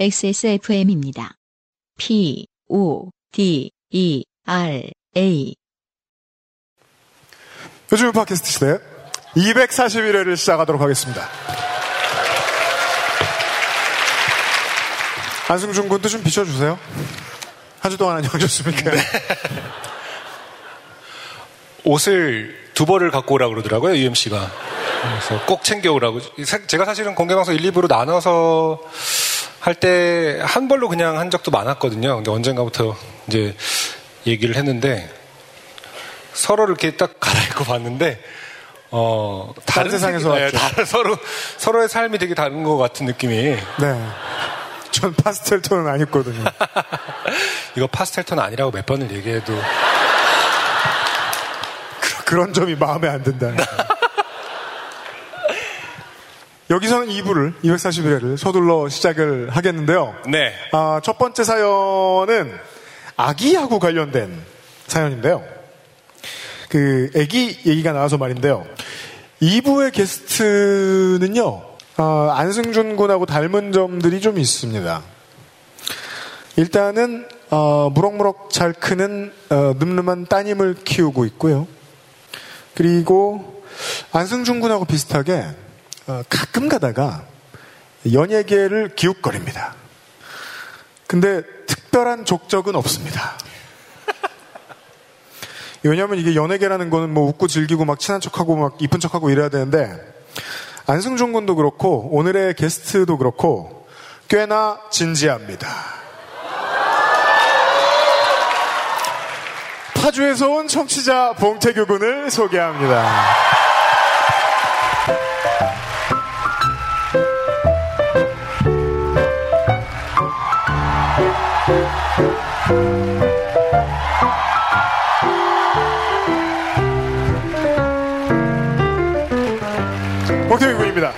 XSFM입니다. PODERA 요즘 팟캐스트 시대 241회를 시작하도록 하겠습니다. 안승준 군도 좀 비춰주세요. 한 주 동안 안녕하셨습니까? 네. 옷을 두 벌을 갖고 오라고 그러더라고요, UMC가. 그래서 꼭 챙겨오라고. 제가 사실은 공개방송 1, 2부로 나눠서 할 때 한 벌로 그냥 한 적도 많았거든요. 근데 언젠가부터 이제 얘기를 했는데 서로를 이렇게 딱 갈아입고 봤는데 다른 세상에서 왔죠. 다른 서로의 삶이 되게 다른 것 같은 느낌이. 네. 전 파스텔 톤은 안 입거든요. 이거 파스텔 톤 아니라고 몇 번을 얘기해도 그런 점이 마음에 안 든다. 여기서는 2부를 241회를 서둘러 시작을 하겠는데요. 네. 아, 첫 번째 사연은 아기하고 관련된 사연인데요. 그 아기 얘기가 나와서 말인데요. 2부의 게스트는요. 안승준 군하고 닮은 점들이 좀 있습니다. 일단은 무럭무럭 잘 크는 늠름한 따님을 키우고 있고요. 그리고 안승준 군하고 비슷하게 가끔 가다가 연예계를 기웃거립니다. 근데 특별한 족적은 없습니다. 왜냐하면 이게 연예계라는 거는 뭐 웃고 즐기고 막 친한 척하고 막 이쁜 척하고 이래야 되는데 안승준 군도 그렇고 오늘의 게스트도 그렇고 꽤나 진지합니다. 파주에서 온 청취자 봉태규 군을 소개합니다. 봉태규 군입니다.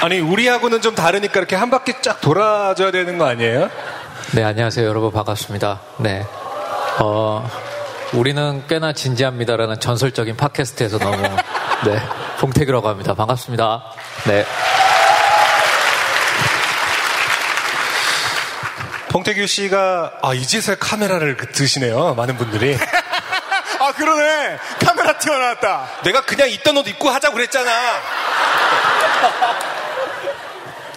아니 우리하고는 좀 다르니까 이렇게 한 바퀴 쫙 돌아줘야 되는 거 아니에요? 네, 안녕하세요 여러분 반갑습니다. 네, 우리는 꽤나 진지합니다라는 전설적인 팟캐스트에서 너무 네 봉태규라고 합니다. 반갑습니다. 네. 봉태규 씨가 이제서야 카메라를 드시네요. 많은 분들이. 아 그러네. 카메라 튀어나왔다. 내가 그냥 있던 옷 입고 하자고 그랬잖아.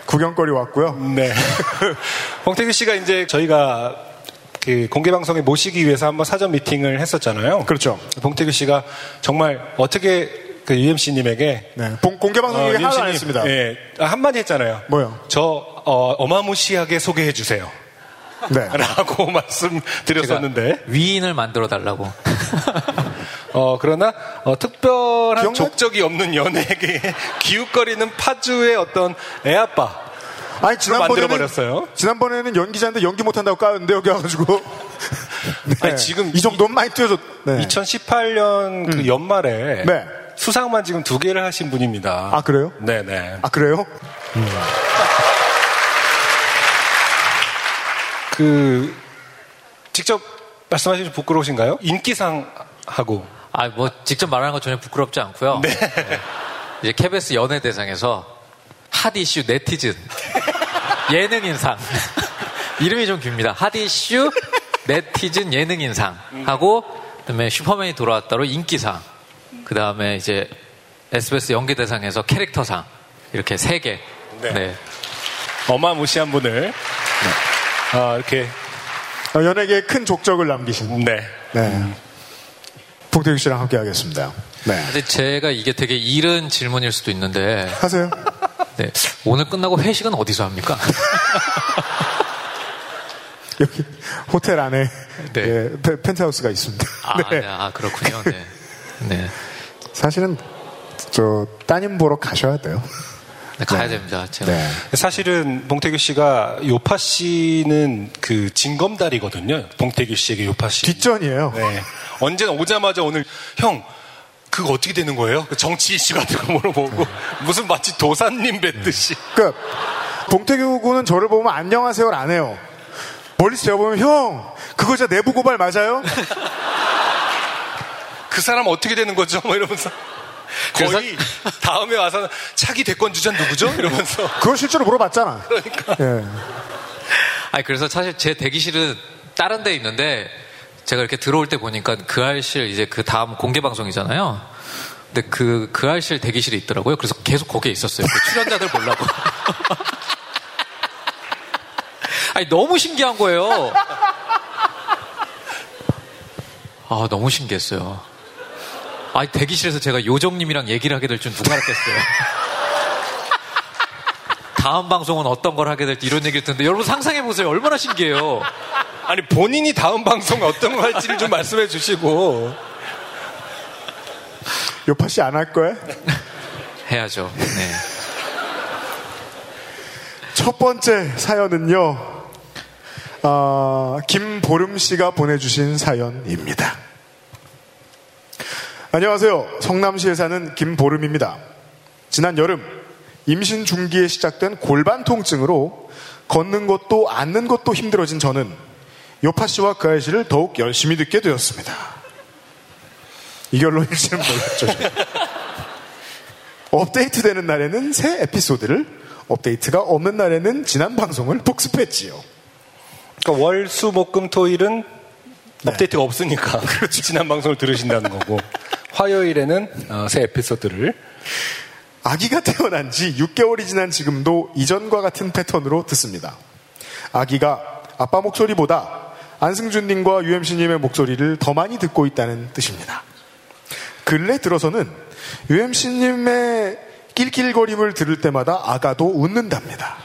구경거리 왔고요. 네. 봉태규 씨가 이제 저희가 그 공개방송에 모시기 위해서 한번 사전 미팅을 했었잖아요. 그렇죠. 봉태규 씨가 정말 어떻게 그 UMC님에게 네. 공개방송 얘기 하나 안 했습니다. 네. 한마디 했잖아요. 뭐요? 저 어마무시하게 소개해 주세요. 네. 라고 말씀드렸었는데 위인을 만들어 달라고. 그러나 특별한 족적이 없는 연예계 기웃거리는 파주의 어떤 애아빠. 아니 지난번에는 연기자인데 연기 못한다고 까는데 여기 와가지고. 네. 아니 지금 이 정도는 많이 뛰어졌. 네. 2018년 그 연말에 네. 수상만 지금 2개를 하신 분입니다. 아 그래요? 네네. 아 그래요? 그 직접 말씀하시면 부끄러우신가요? 인기상하고 직접 말하는 거 전혀 부끄럽지 않고요. 네. 네. 이제 KBS 연예대상에서 핫 이슈 네티즌 예능인상 이름이 좀 깁니다. 핫 이슈 네티즌 예능인상 하고 그다음에 슈퍼맨이 돌아왔다로 인기상 그다음에 이제 SBS 연기대상에서 캐릭터상 이렇게 3개. 네. 네. 어마무시한 분을. 네. 이렇게. 연예계에 큰 족적을 남기신. 네. 네. 봉태규 씨랑 함께 하겠습니다. 네. 근데 제가 이게 되게 이른 질문일 수도 있는데. 하세요. 네. 오늘 끝나고 회식은 어디서 합니까? 여기, 호텔 안에. 네. 예, 펜트하우스가 있습니다. 아, 네. 네. 아, 그렇군요. 네. 네. 사실은, 따님 보러 가셔야 돼요. 네, 가야 네. 됩니다. 제가. 네. 사실은 봉태규 씨가 요파 씨는 그 진검다리거든요. 봉태규 씨에게 요파 씨 뒷전이에요. 네. 언제 오자마자 오늘 형 그거 어떻게 되는 거예요? 정치 이슈 같은 거 물어보고 무슨 마치 도사님 뵀듯이. 그러니까 봉태규 군은 저를 보면 안녕하세요를 안 해요. 멀리서 제가 보면 형 그거 진짜 내부 고발 맞아요? 그 사람 어떻게 되는 거죠? 뭐 이러면서. 거의 다음에 와서는 차기 대권 주자 누구죠? 이러면서. 그걸 실제로 물어봤잖아. 그러니까. 예. 아니, 그래서 사실 제 대기실은 다른 데 있는데 제가 이렇게 들어올 때 보니까 그 알실 이제 그 다음 공개 방송이잖아요. 근데 그 알실 대기실이 있더라고요. 그래서 계속 거기에 있었어요. 그 출연자들 보려고. 아니, 너무 신기한 거예요. 아, 너무 신기했어요. 아니, 대기실에서 제가 요정님이랑 얘기를 하게 될 줄 누가 알았겠어요. 다음 방송은 어떤 걸 하게 될지 이런 얘기를 듣는데 여러분 상상해보세요. 얼마나 신기해요. 아니, 본인이 다음 방송 어떤 걸 할지를 좀 말씀해 주시고. 요파씨 안 할 거야? 해야죠. 네. 첫 번째 사연은요, 김보름 씨가 보내주신 사연입니다. 안녕하세요. 성남시에 사는 김보름입니다. 지난 여름 임신 중기에 시작된 골반 통증으로 걷는 것도 앉는 것도 힘들어진 저는 요파 씨와 그 아이씨를 더욱 열심히 듣게 되었습니다. 이걸로 일지는 몰랐죠. 업데이트되는 날에는 새 에피소드를, 업데이트가 없는 날에는 지난 방송을 복습했지요. 그러니까 월, 수, 목, 금, 토일은 네. 업데이트가 없으니까 그렇죠. 지난 방송을 들으신다는 거고 화요일에는 새 에피소드를. 아기가 태어난 지 6개월이 지난 지금도 이전과 같은 패턴으로 듣습니다. 아기가 아빠 목소리보다 안승준님과 UMC님의 목소리를 더 많이 듣고 있다는 뜻입니다. 근래 들어서는 UMC님의 낄낄거림을 들을 때마다 아가도 웃는답니다.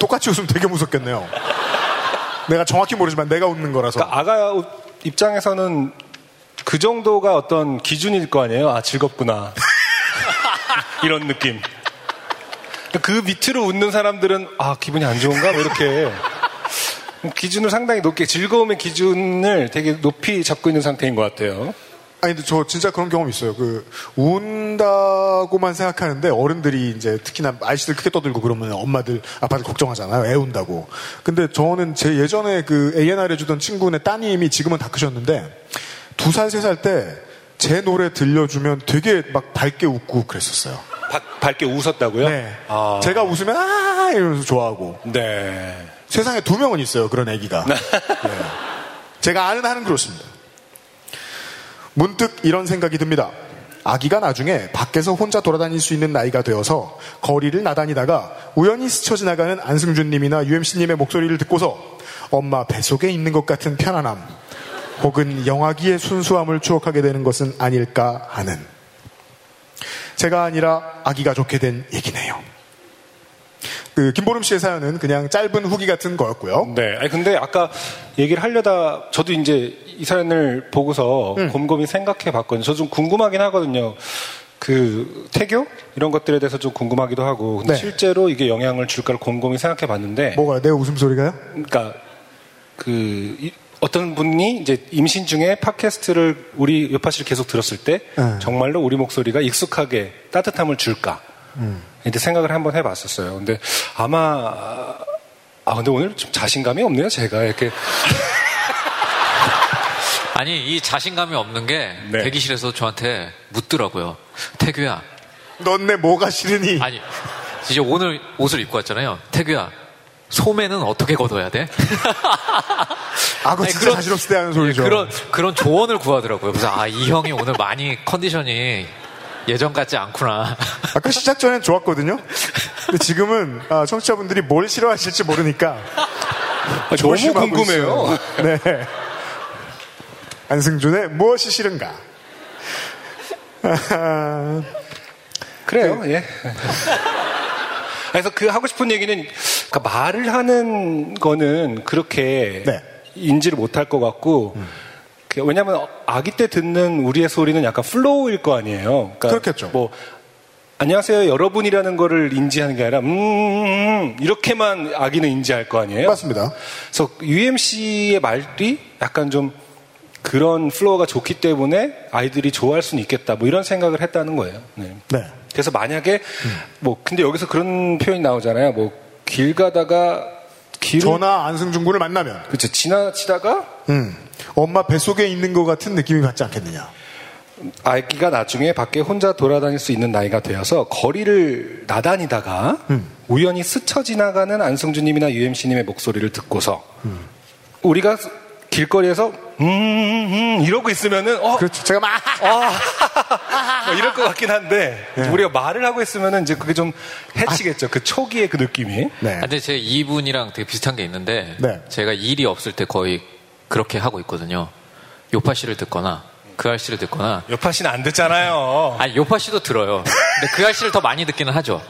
똑같이 웃으면 되게 무섭겠네요. 내가 정확히 모르지만 내가 웃는 거라서. 그러니까 아가 입장에서는 그 정도가 어떤 기준일 거 아니에요. 아, 즐겁구나. 이런 느낌. 그 밑으로 웃는 사람들은 아, 기분이 안 좋은가? 뭐 이렇게 기준을 상당히 높게, 즐거움의 기준을 되게 높이 잡고 있는 상태인 것 같아요. 아니, 근데 저 진짜 그런 경험 있어요. 운다고만 생각하는데 어른들이 이제 특히나 아이씨들 크게 떠들고 그러면 엄마들, 아빠들 걱정하잖아요. 애 운다고. 근데 저는 제 예전에 A&R 해주던 친구네 따님이 지금은 다 크셨는데 2살, 3살 때 제 노래 들려주면 되게 막 밝게 웃고 그랬었어요. 밝게 웃었다고요? 네. 아. 제가 웃으면 아 이러면서 좋아하고. 네. 세상에 2명은 있어요. 그런 애기가. 네. 제가 아는 한은 그렇습니다. 문득 이런 생각이 듭니다. 아기가 나중에 밖에서 혼자 돌아다닐 수 있는 나이가 되어서 거리를 나다니다가 우연히 스쳐 지나가는 안승준님이나 UMC님의 목소리를 듣고서 엄마 뱃속에 있는 것 같은 편안함 혹은 영아기의 순수함을 추억하게 되는 것은 아닐까 하는, 제가 아니라 아기가 좋게 된 얘기네요. 김보름 씨의 사연은 그냥 짧은 후기 같은 거였고요. 네. 아니, 근데 아까 얘기를 하려다 저도 이제 이 사연을 보고서 곰곰이 생각해 봤거든요. 저 좀 궁금하긴 하거든요. 태교? 이런 것들에 대해서 좀 궁금하기도 하고. 근데 네. 실제로 이게 영향을 줄까를 곰곰이 생각해 봤는데. 뭐가, 내 웃음소리가요? 그러니까, 어떤 분이 이제 임신 중에 팟캐스트를 우리 요파씨를 계속 들었을 때 정말로 우리 목소리가 익숙하게 따뜻함을 줄까. 이제 생각을 한번 해봤었어요. 근데 근데 오늘 좀 자신감이 없네요, 제가. 이렇게. 아니, 이 자신감이 없는 게 네. 대기실에서 저한테 묻더라고요. 태규야. 넌 내 뭐가 싫으니? 아니, 이제 오늘 옷을 입고 왔잖아요. 태규야, 소매는 어떻게 걷어야 돼? 아, 그거 진짜 자신 없을 때 하는 소리죠. 그런 조언을 구하더라고요. 그래서 아, 이 형이 오늘 많이 컨디션이 예전 같지 않구나. 아까 시작 전엔 좋았거든요. 근데 지금은 청취자분들이 뭘 싫어하실지 모르니까 너무 궁금해요. 네. 안승준의 무엇이 싫은가. 그래요. 예. 그래서 하고 싶은 얘기는, 그러니까 말을 하는 거는 그렇게 네. 인지를 못할 것 같고. 왜냐하면 아기 때 듣는 우리의 소리는 약간 플로우일 거 아니에요. 그러니까 그렇겠죠. 뭐 안녕하세요 여러분이라는 거를 인지하는 게 아니라 이렇게만 아기는 인지할 거 아니에요. 맞습니다. 그래서 UMC의 말이 약간 좀 그런 플로우가 좋기 때문에 아이들이 좋아할 수는 있겠다. 뭐 이런 생각을 했다는 거예요. 네. 네. 그래서 만약에 근데 여기서 그런 표현이 나오잖아요. 길 가다가 저나 안승준 군을 만나면, 그렇죠, 지나치다가 엄마 뱃속에 있는 것 같은 느낌이 받지 않겠느냐. 아기가 나중에 밖에 혼자 돌아다닐 수 있는 나이가 되어서 거리를 나다니다가 우연히 스쳐 지나가는 안승준님이나 UMC님의 목소리를 듣고서 우리가 길거리에서 이러고 있으면은 그렇죠. 제가 막 뭐 이럴 것 같긴 한데 네. 우리가 말을 하고 있으면은 이제 그게 좀 해치겠죠. 그 초기의 그 느낌이. 네. 아, 근데 제가 이분이랑 되게 비슷한 게 있는데 네. 제가 일이 없을 때 거의 그렇게 하고 있거든요. 요파 씨를 듣거나 그 알씨를 듣거나. 요파 씨는 안 듣잖아요. 아니 요파 씨도 들어요. 근데 그 알씨를 더 많이 듣기는 하죠.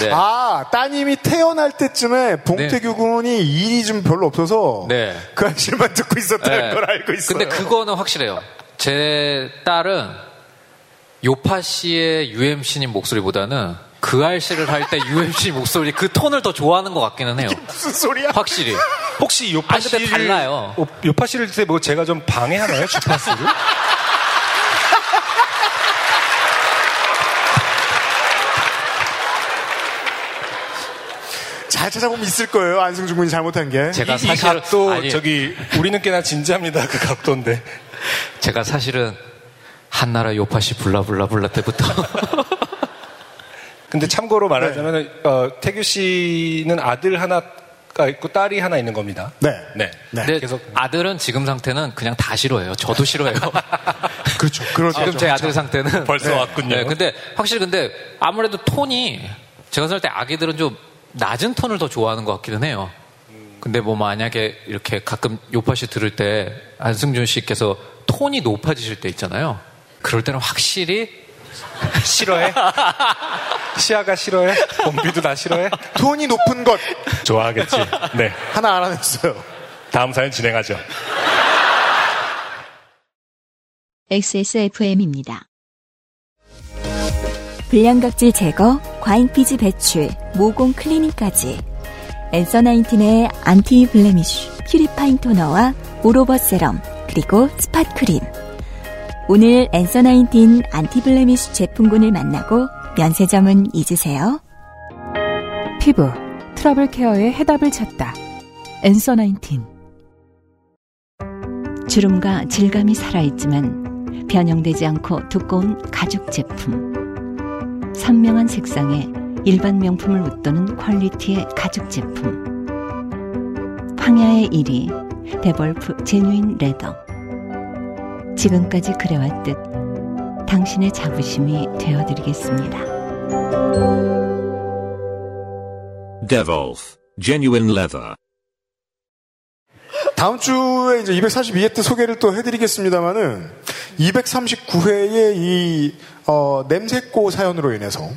네. 아, 따님이 태어날 때쯤에 봉태규 군이 네. 일이 좀 별로 없어서 네. 그 아실만 듣고 있었다는 네. 걸 알고 있어요. 근데 그거는 확실해요. 제 딸은 요파 씨의 UMC님 목소리보다는 그 알씨를 할 때 UMC 목소리 그 톤을 더 좋아하는 것 같기는 해요. 무슨 소리야? 확실히. 혹시 요파 씨를 달라요. 요파 씨를 때 뭐 제가 좀 방해하나요? 주파수를? 잘 찾아보면 있을 거예요. 안승준 군이 잘못한 게. 제가 사실 각도 아니, 저기 우리는 꽤나 진지합니다. 그 각도인데. 제가 사실은 한나라 요파시 블라블라블라 때부터. 근데 참고로 말하자면 네. 태규 씨는 아들 하나가 있고 딸이 하나 있는 겁니다. 네. 네. 네. 근데 계속 아들은 지금 상태는 그냥 다 싫어해요. 저도 싫어해요. 그렇죠. 그렇죠. 지금 제 아들 상태는 벌써 네. 왔군요. 네. 근데 확실히 근데 아무래도 톤이 제가 생각할 때 아기들은 좀 낮은 톤을 더 좋아하는 것 같기는 해요. 근데 뭐 만약에 이렇게 가끔 요파 씨 들을 때 안승준 씨께서 톤이 높아지실 때 있잖아요. 그럴 때는 확실히 싫어해? 시아가 싫어해? 범비도 나 싫어해? 톤이 높은 것 좋아하겠지. 네. 하나 알아냈어요. 다음 사연 진행하죠. XSFM입니다. 불량각질 제거, 과잉피지 배출, 모공 클리닝까지 앤서나인틴의 안티 블레미쉬, 퓨리파인 토너와 오로버 세럼, 그리고 스팟 크림. 오늘 앤서나인틴 안티 블레미쉬 제품군을 만나고 면세점은 잊으세요. 피부, 트러블 케어의 해답을 찾다. 앤서나인틴. 주름과 질감이 살아있지만 변형되지 않고 두꺼운 가죽 제품. 선명한 색상에 일반 명품을 웃도는 퀄리티의 가죽 제품. 황야의 1위 데볼프 제뉴인 레더. 지금까지 그래왔듯 당신의 자부심이 되어드리겠습니다. Devolf Genuine Leather. 다음 주에 이제 242회 때 소개를 또 해드리겠습니다만은 239회에 이 냄새코 사연으로 인해서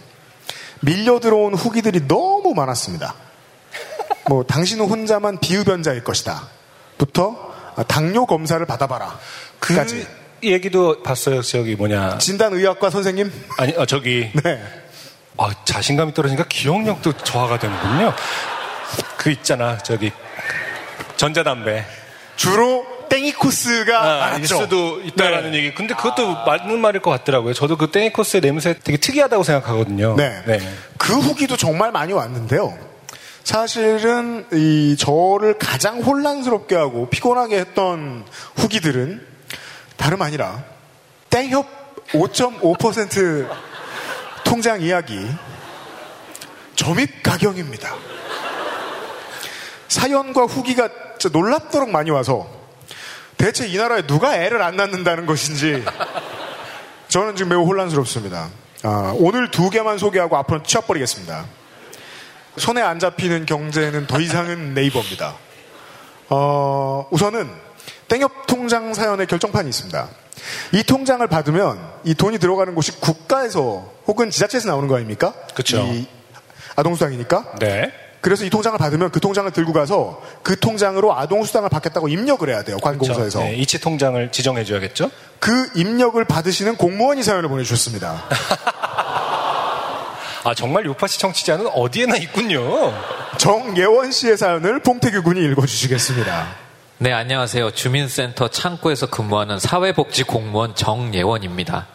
밀려 들어온 후기들이 너무 많았습니다. 뭐 당신은 혼자만 비흡연자일 것이다. 부터 당뇨 검사를 받아봐라. 까지 그 얘기도 봤어요. 저기 뭐냐 진단의학과 선생님? 아니 저기 네. 자신감이 떨어지니까 기억력도 저하가 되는군요. 그 있잖아 저기 전자담배 주로. 땡이 코스가 많았죠. 일수도 있다라는 네. 얘기. 근데 그것도 맞는 말일 것 같더라고요. 저도 그 땡이 코스의 냄새 되게 특이하다고 생각하거든요. 네. 네. 그 후기도 정말 많이 왔는데요. 사실은 이 저를 가장 혼란스럽게 하고 피곤하게 했던 후기들은 다름 아니라 땡협 5.5% 통장 이야기 점입 가경입니다. 사연과 후기가 진짜 놀랍도록 많이 와서 대체 이 나라에 누가 애를 안 낳는다는 것인지 저는 지금 매우 혼란스럽습니다. 오늘 두 개만 소개하고 앞으로 치워버리겠습니다. 손에 안 잡히는 경제는 더 이상은 네이버입니다. 우선은 땡협 통장 사연의 결정판이 있습니다. 이 통장을 받으면 이 돈이 들어가는 곳이 국가에서 혹은 지자체에서 나오는 거 아닙니까? 그렇죠. 아동수당이니까. 네. 그래서 이 통장을 받으면 그 통장을 들고 가서 그 통장으로 아동수당을 받겠다고 입력을 해야 돼요. 관공서에서. 그렇죠. 네, 이체통장을 지정해줘야겠죠. 그 입력을 받으시는 공무원이 사연을 보내주셨습니다. 아 정말 요파시 청취자는 어디에나 있군요. 정예원 씨의 사연을 봉태규 군이 읽어주시겠습니다. 네, 안녕하세요. 주민센터 창고에서 근무하는 사회복지 공무원 정예원입니다.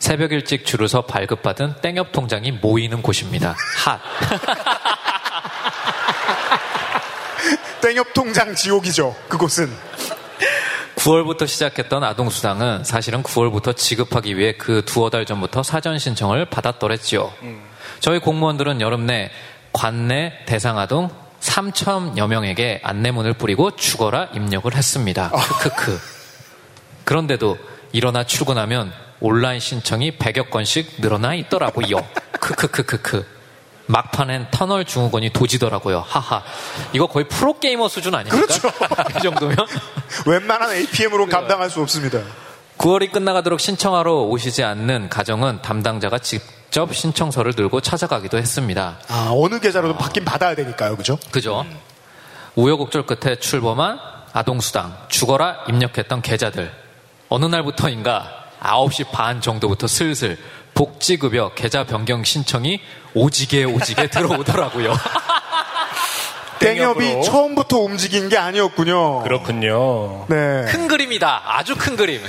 새벽 일찍 줄을 서 발급받은 땡협 통장이 모이는 곳입니다. 핫. 땡협 통장 지옥이죠. 그곳은 9월부터 시작했던 아동수당은 사실은 9월부터 지급하기 위해 그 두어 달 전부터 사전 신청을 받았더랬지요. 저희 공무원들은 여름 내 관내 대상아동 3,000여 명에게 안내문을 뿌리고 죽어라 입력을 했습니다. 크크크. 그런데도 일어나 출근하면 온라인 신청이 100여 건씩 늘어나 있더라고요. 크크크크크. 막판엔 터널 증후군이 도지더라고요. 하하. 이거 거의 프로게이머 수준 아닙니까? 그렇죠. 이 정도면? 웬만한 APM으로 감당할 수 없습니다. 9월이 끝나가도록 신청하러 오시지 않는 가정은 담당자가 직접 신청서를 들고 찾아가기도 했습니다. 아, 어느 계좌로도 받긴 받아야 되니까요. 그죠? 그죠. 우여곡절 끝에 출범한 아동수당, 죽어라 입력했던 계좌들. 어느 날부터인가 9시 반 정도부터 슬슬 복지급여 계좌 변경 신청이 오지게 들어오더라고요. 땡협이 처음부터 움직인 게 아니었군요. 그렇군요. 네. 큰 그림이다. 아주 큰 그림.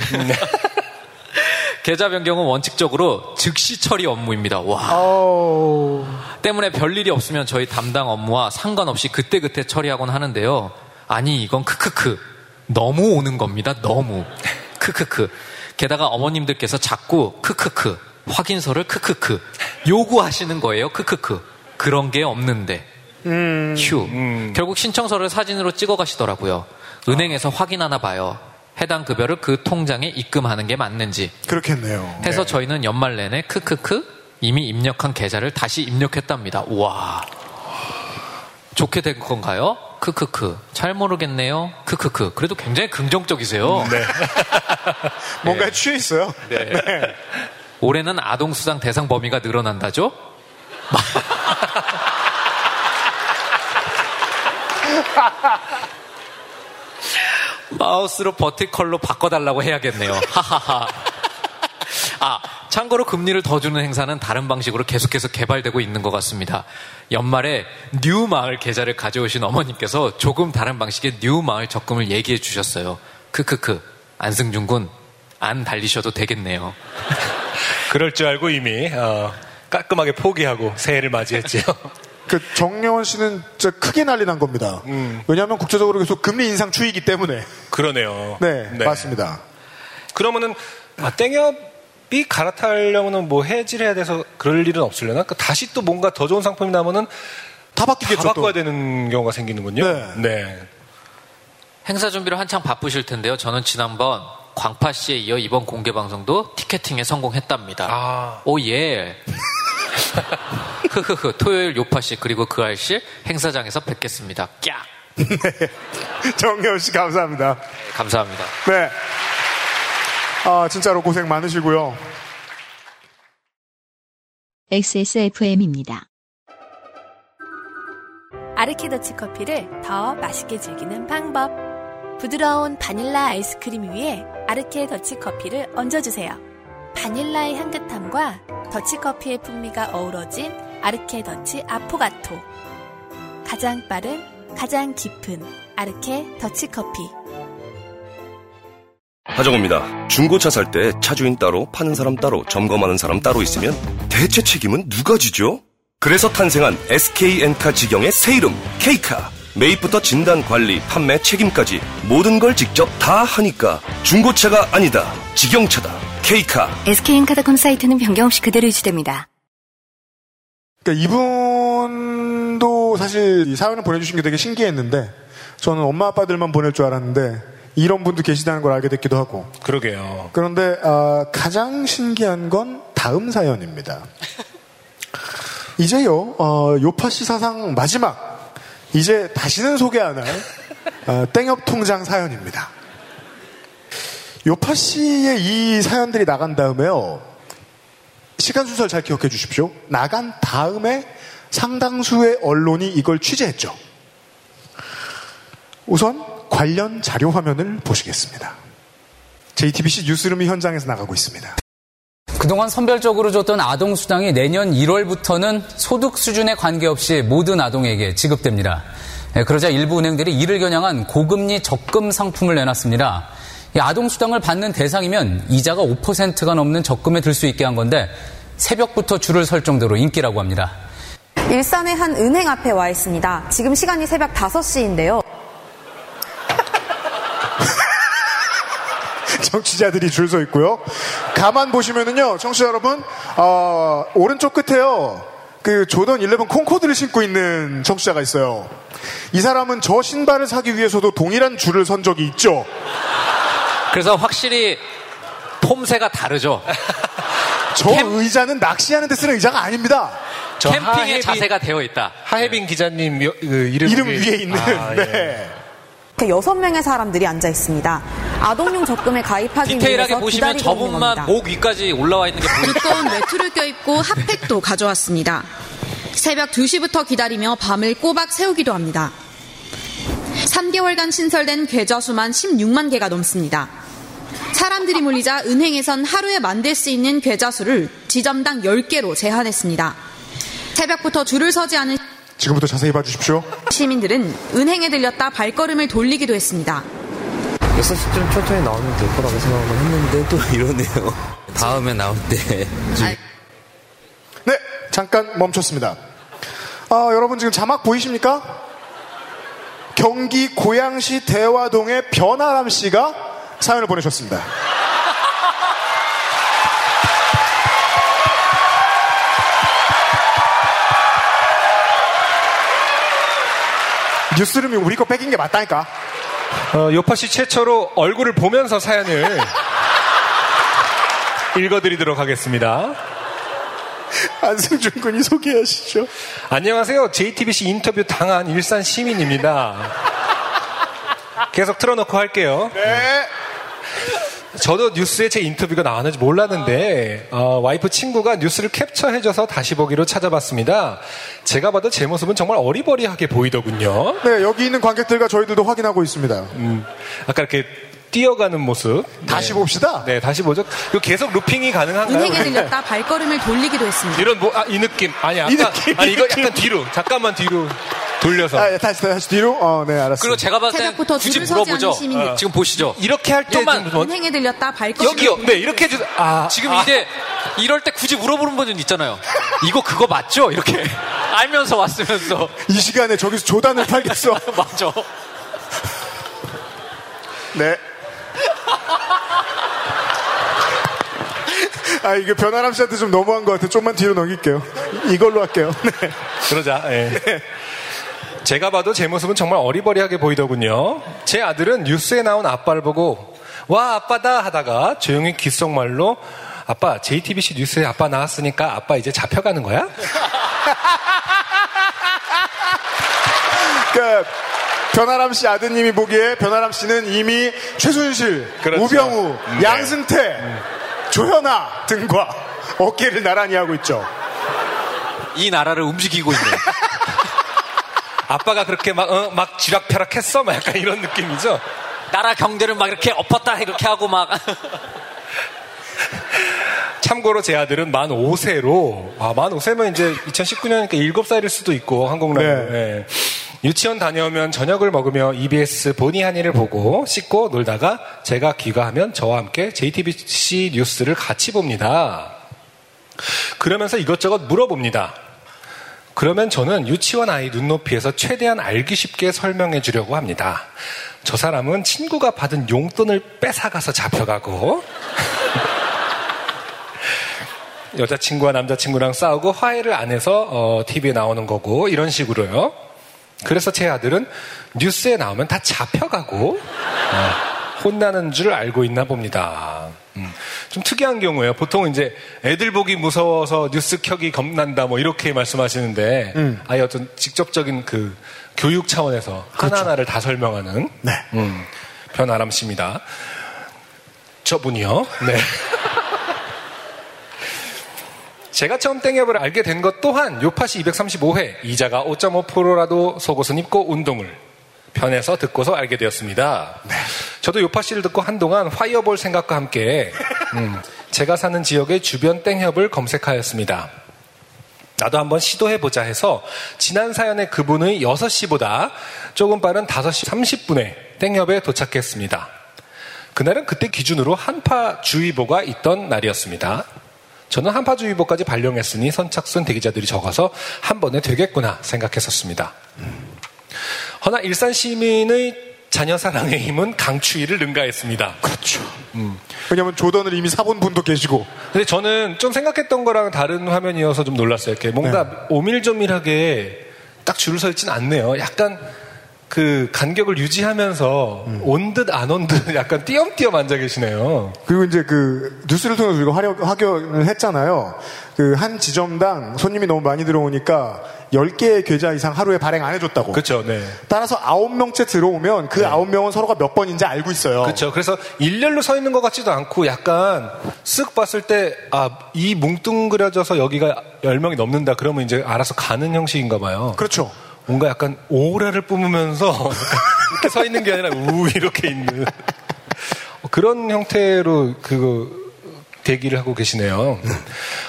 계좌 변경은 원칙적으로 즉시 처리 업무입니다. 와. 오우. 때문에 별일이 없으면 저희 담당 업무와 상관없이 그때그때 처리하곤 하는데요. 아니 이건 크크크. 너무 오는 겁니다. 너무. 크크크. 게다가 어머님들께서 자꾸 크크크. 확인서를 크크크 요구하시는 거예요. 크크크. 그런 게 없는데. 휴. 결국 신청서를 사진으로 찍어 가시더라고요. 은행에서 확인하나 봐요. 해당 급여를 그 통장에 입금하는 게 맞는지. 그렇겠네요. 해서 네. 저희는 연말 내내 크크크 이미 입력한 계좌를 다시 입력했답니다. 우와. 좋게 된 건가요? 크크크. 잘 모르겠네요. 크크크. 그래도 굉장히 긍정적이세요. 네. 뭔가에 취해 있어요. 네. 네. 올해는 아동수당 대상 범위가 늘어난다죠? 마우스로 버티컬로 바꿔달라고 해야겠네요. 하하하. 아, 참고로 금리를 더 주는 행사는 다른 방식으로 계속해서 개발되고 있는 것 같습니다. 연말에 뉴마을 계좌를 가져오신 어머님께서 조금 다른 방식의 뉴마을 적금을 얘기해 주셨어요. 크크크. 안승준 군, 안 달리셔도 되겠네요. 그럴 줄 알고 이미 깔끔하게 포기하고 새해를 맞이했지요. 그 정려원 씨는 진짜 크게 난리 난 겁니다. 왜냐하면 국제적으로 계속 금리 인상 추이기 때문에. 그러네요. 네, 네. 맞습니다. 그러면은 땡협이 갈아타려면은 뭐 해지를 해야 돼서 그럴 일은 없으려나? 그러니까 다시 또 뭔가 더 좋은 상품이 나오면은 다 바뀌겠죠. 다 바꿔야 또. 되는 경우가 생기는군요. 네. 네. 행사 준비를 한창 바쁘실 텐데요. 저는 지난번. 광파 씨에 이어 이번 공개 방송도 티켓팅에 성공했답니다. 아. 오 예. 흐흐흐. 토요일 요파 씨 그리고 그 알씨 행사장에서 뵙겠습니다. 깍. 네. 정여우 씨 감사합니다. 네, 감사합니다. 네. 아 진짜로 고생 많으시고요. XSFM입니다. 아르케 더치 커피를 더 맛있게 즐기는 방법. 부드러운 바닐라 아이스크림 위에 아르케 더치커피를 얹어주세요. 바닐라의 향긋함과 더치커피의 풍미가 어우러진 아르케 더치 아포가토. 가장 빠른, 가장 깊은 아르케 더치커피. 하정우입니다. 중고차 살 때 차주인 따로, 파는 사람 따로, 점검하는 사람 따로 있으면 대체 책임은 누가 지죠? 그래서 탄생한 SK 엔car 직영의 새 이름 K car. 매입부터 진단, 관리, 판매, 책임까지 모든 걸 직접 다 하니까 중고차가 아니다. 직영차다. K car. SK encar.com 사이트는 변경 없이 그대로 유지됩니다. 그러니까 이분도 사실 이 사연을 보내주신 게 되게 신기했는데 저는 엄마 아빠들만 보낼 줄 알았는데 이런 분도 계시다는 걸 알게 됐기도 하고. 그러게요. 그런데 가장 신기한 건 다음 사연입니다. 이제요 요파시 사상 마지막. 이제 다시는 소개 안 할 땡협 통장 사연입니다. 요파 씨의 이 사연들이 나간 다음에요. 시간 순서를 잘 기억해 주십시오. 나간 다음에 상당수의 언론이 이걸 취재했죠. 우선 관련 자료 화면을 보시겠습니다. JTBC 뉴스룸이 현장에서 나가고 있습니다. 그동안 선별적으로 줬던 아동수당이 내년 1월부터는 소득 수준에 관계없이 모든 아동에게 지급됩니다. 그러자 일부 은행들이 이를 겨냥한 고금리 적금 상품을 내놨습니다. 이 아동수당을 받는 대상이면 이자가 5%가 넘는 적금에 들 수 있게 한 건데 새벽부터 줄을 설 정도로 인기라고 합니다. 일산의 한 은행 앞에 와 있습니다. 지금 시간이 새벽 5시인데요. 정치자들이 줄 서 있고요. 가만 보시면은요, 청취자 여러분, 오른쪽 끝에요. 그 조던 11 콩코드를 신고 있는 청취자가 있어요. 이 사람은 저 신발을 사기 위해서도 동일한 줄을 선 적이 있죠. 그래서 확실히 폼새가 다르죠. 저 의자는 낚시하는 데 쓰는 의자가 아닙니다. 캠핑의 하해빈, 자세가 되어 있다. 하혜빈 기자님 이름 위에 있는. 아, 네. 예. 6명의 사람들이 앉아 있습니다. 아동용 적금에 가입하기 위해서 디테일하게 보시면 저분만 목 위까지 올라와 있는 게 보입니다. 두꺼운 외투를 껴입고 핫팩도 가져왔습니다. 새벽 2시부터 기다리며 밤을 꼬박 새우기도 합니다. 3개월간 신설된 계좌 수만 16만 개가 넘습니다. 사람들이 몰리자 은행에선 하루에 만들 수 있는 계좌 수를 지점당 10개로 제한했습니다. 새벽부터 줄을 서지 않은 지금부터 자세히 봐주십시오. 시민들은 은행에 들렸다 발걸음을 돌리기도 했습니다. 6시쯤 천천히 나오면 될 거라고 생각을 했는데 또 이러네요. 다음에 나올 때. 네, 잠깐 멈췄습니다. 여러분 지금 자막 보이십니까? 경기 고양시 대화동의 변아람 씨가 사연을 보내셨습니다. 뉴스룸이 우리 거 뺏긴 게 맞다니까. 요파 씨 최초로 얼굴을 보면서 사연을 읽어드리도록 하겠습니다. 안승준 군이 소개하시죠. 안녕하세요. JTBC 인터뷰 당한 일산 시민입니다. 계속 틀어놓고 할게요. 네. 저도 뉴스에 제 인터뷰가 나왔는지 몰랐는데 와이프 친구가 뉴스를 캡처해줘서 다시 보기로 찾아봤습니다. 제가 봐도 제 모습은 정말 어리버리하게 보이더군요. 네, 여기 있는 관객들과 저희들도 확인하고 있습니다. 아까 이렇게 뛰어가는 모습. 다시 봅시다. 네, 다시 보죠. 이거 계속 루핑이 가능한가요? 은행에 들렸다 발걸음을 돌리기도 했습니다. 이런 이 느낌. 아니, 아까, 이 느낌. 아니, 이거 약간 뒤로. 잠깐만 뒤로. 돌려서. 아, 다시 뒤로? 네, 알았어요. 그리고 제가 봤을 때 굳이 물어보죠. 지금 보시죠. 이렇게 할 때만 은행에 들렸다 발걸음. 여기요. 네, 이렇게 해주. 지금 이제 이럴 때 굳이 물어보는 분은 있잖아요. 이거 그거 맞죠? 이렇게 알면서 왔으면서 이 시간에 저기서 조단을 팔겠어. 맞죠. 네. 이게 변아람 씨한테 좀 너무한 것 같아. 좀만 뒤로 넘길게요. 이걸로 할게요. 네. 그러자. 예. 네. 제가 봐도 제 모습은 정말 어리버리하게 보이더군요. 제 아들은 뉴스에 나온 아빠를 보고 와 아빠다 하다가 조용히 귓속말로 아빠 JTBC 뉴스에 아빠 나왔으니까 아빠 이제 잡혀가는 거야? 그러니까 변아람 씨 아드님이 보기에 변아람 씨는 이미 최순실, 그렇죠. 우병우, 네. 양승태, 조현아 등과 어깨를 나란히 하고 있죠. 이 나라를 움직이고 있는 아빠가 그렇게 막 쥐락펴락했어? 막 약간 이런 느낌이죠. 나라 경제를 막 이렇게 엎었다 이렇게 하고 막. 참고로 제 아들은 만 5세로 만 5세면 이제 2019년이니까 7살일 수도 있고 한국나이로. 네. 네. 유치원 다녀오면 저녁을 먹으며 EBS 본의 아니를 보고 씻고 놀다가 제가 귀가하면 저와 함께 JTBC 뉴스를 같이 봅니다. 그러면서 이것저것 물어봅니다. 그러면 저는 유치원 아이 눈높이에서 최대한 알기 쉽게 설명해 주려고 합니다. 저 사람은 친구가 받은 용돈을 뺏어가서 잡혀가고 여자친구와 남자친구랑 싸우고 화해를 안 해서 TV에 나오는 거고 이런 식으로요. 그래서 제 아들은 뉴스에 나오면 다 잡혀가고 혼나는 줄 알고 있나 봅니다. 좀 특이한 경우예요. 보통 이제 애들 보기 무서워서 뉴스 켜기 겁난다 뭐 이렇게 말씀하시는데 아예 어떤 직접적인 그 교육 차원에서 그렇죠. 하나하나를 다 설명하는 네. 변아람 씨입니다. 저분이요. 네. 제가 처음 땡협을 알게 된 것 또한 요파시 235회 이자가 5.5%라도 속옷은 입고 운동을 편에서 듣고서 알게 되었습니다. 네. 저도 요파 씨를 듣고 한동안 파이어볼 생각과 함께 제가 사는 지역의 주변 땡협을 검색하였습니다. 나도 한번 시도해보자 해서 지난 사연에 그분의 6시보다 조금 빠른 5시 30분에 땡협에 도착했습니다. 그날은 그때 기준으로 한파주의보가 있던 날이었습니다. 저는 한파주의보까지 발령했으니 선착순 대기자들이 적어서 한 번에 되겠구나 생각했었습니다. 허나 일산 시민의 자녀사랑의 힘은 강추위를 능가했습니다. 그렇죠. 왜냐면 조던을 이미 사본 분도 계시고. 근데 저는 좀 생각했던 거랑 다른 화면이어서 좀 놀랐어요. 이렇게 뭔가 네. 오밀조밀하게 딱 줄을 서 있진 않네요. 약간 그 간격을 유지하면서 온 듯 안 온 듯 약간 띄엄띄엄 앉아 계시네요. 그리고 이제 그 뉴스를 통해서 이거 확인을 했잖아요. 그 한 지점당 손님이 너무 많이 들어오니까 10개의 계좌 이상 하루에 발행 안 해줬다고. 그렇죠. 네. 따라서 9명째 들어오면 그 네. 9명은 서로가 몇 번인지 알고 있어요. 그렇죠. 그래서 일렬로 서 있는 것 같지도 않고 약간 쓱 봤을 때 아, 이 뭉뚱그려져서 여기가 10명이 넘는다. 그러면 이제 알아서 가는 형식인가 봐요. 그렇죠. 뭔가 약간 오라를 뿜으면서 이렇게 서 있는 게 아니라 우 이렇게 있는 그런 형태로 그거 대기를 하고 계시네요.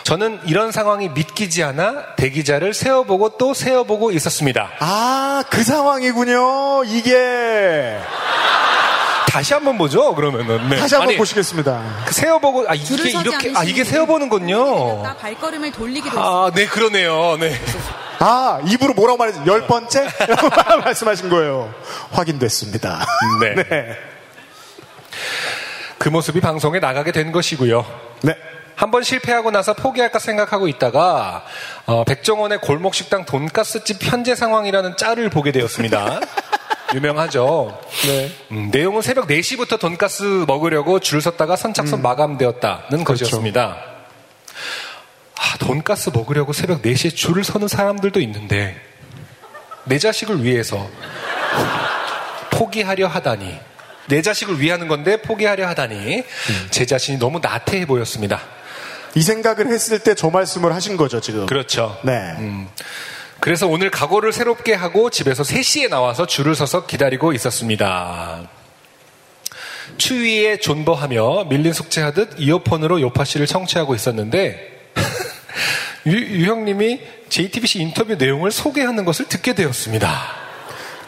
저는 이런 상황이 믿기지 않아 대기자를 세어보고 또 세어보고 있었습니다. 아, 그 상황이군요. 이게 다시 한번 보죠. 그러면은 네. 다시 한번 보시겠습니다. 세어보고 아 이게 이렇게 아 이게 세어보는군요. 발걸음을 돌리기로 아, 네 그러네요. 네. 아, 입으로 뭐라고 말했지? 10번째? 라고 말씀하신 거예요. 확인됐습니다. 네. 네. 그 모습이 방송에 나가게 된 것이고요. 네. 한번 실패하고 나서 포기할까 생각하고 있다가 백종원의 골목식당 돈가스집 현재 상황이라는 짤을 보게 되었습니다. 유명하죠. 네. 내용은 새벽 4시부터 돈가스 먹으려고 줄 섰다가 선착순 마감되었다는 그렇죠. 것이었습니다. 아, 돈가스 먹으려고 새벽 4시에 줄을 서는 사람들도 있는데 내 자식을 위해서 포기하려 하다니 내 자식을 위하는 건데 포기하려 하다니 제 자신이 너무 나태해 보였습니다. 이 생각을 했을 때 저 말씀을 하신 거죠 지금. 그렇죠. 네. 그래서 오늘 각오를 새롭게 하고 집에서 3시에 나와서 줄을 서서 기다리고 있었습니다. 추위에 존버하며 밀린 숙제하듯 이어폰으로 요파 씨를 청취하고 있었는데 유 형님이 JTBC 인터뷰 내용을 소개하는 것을 듣게 되었습니다.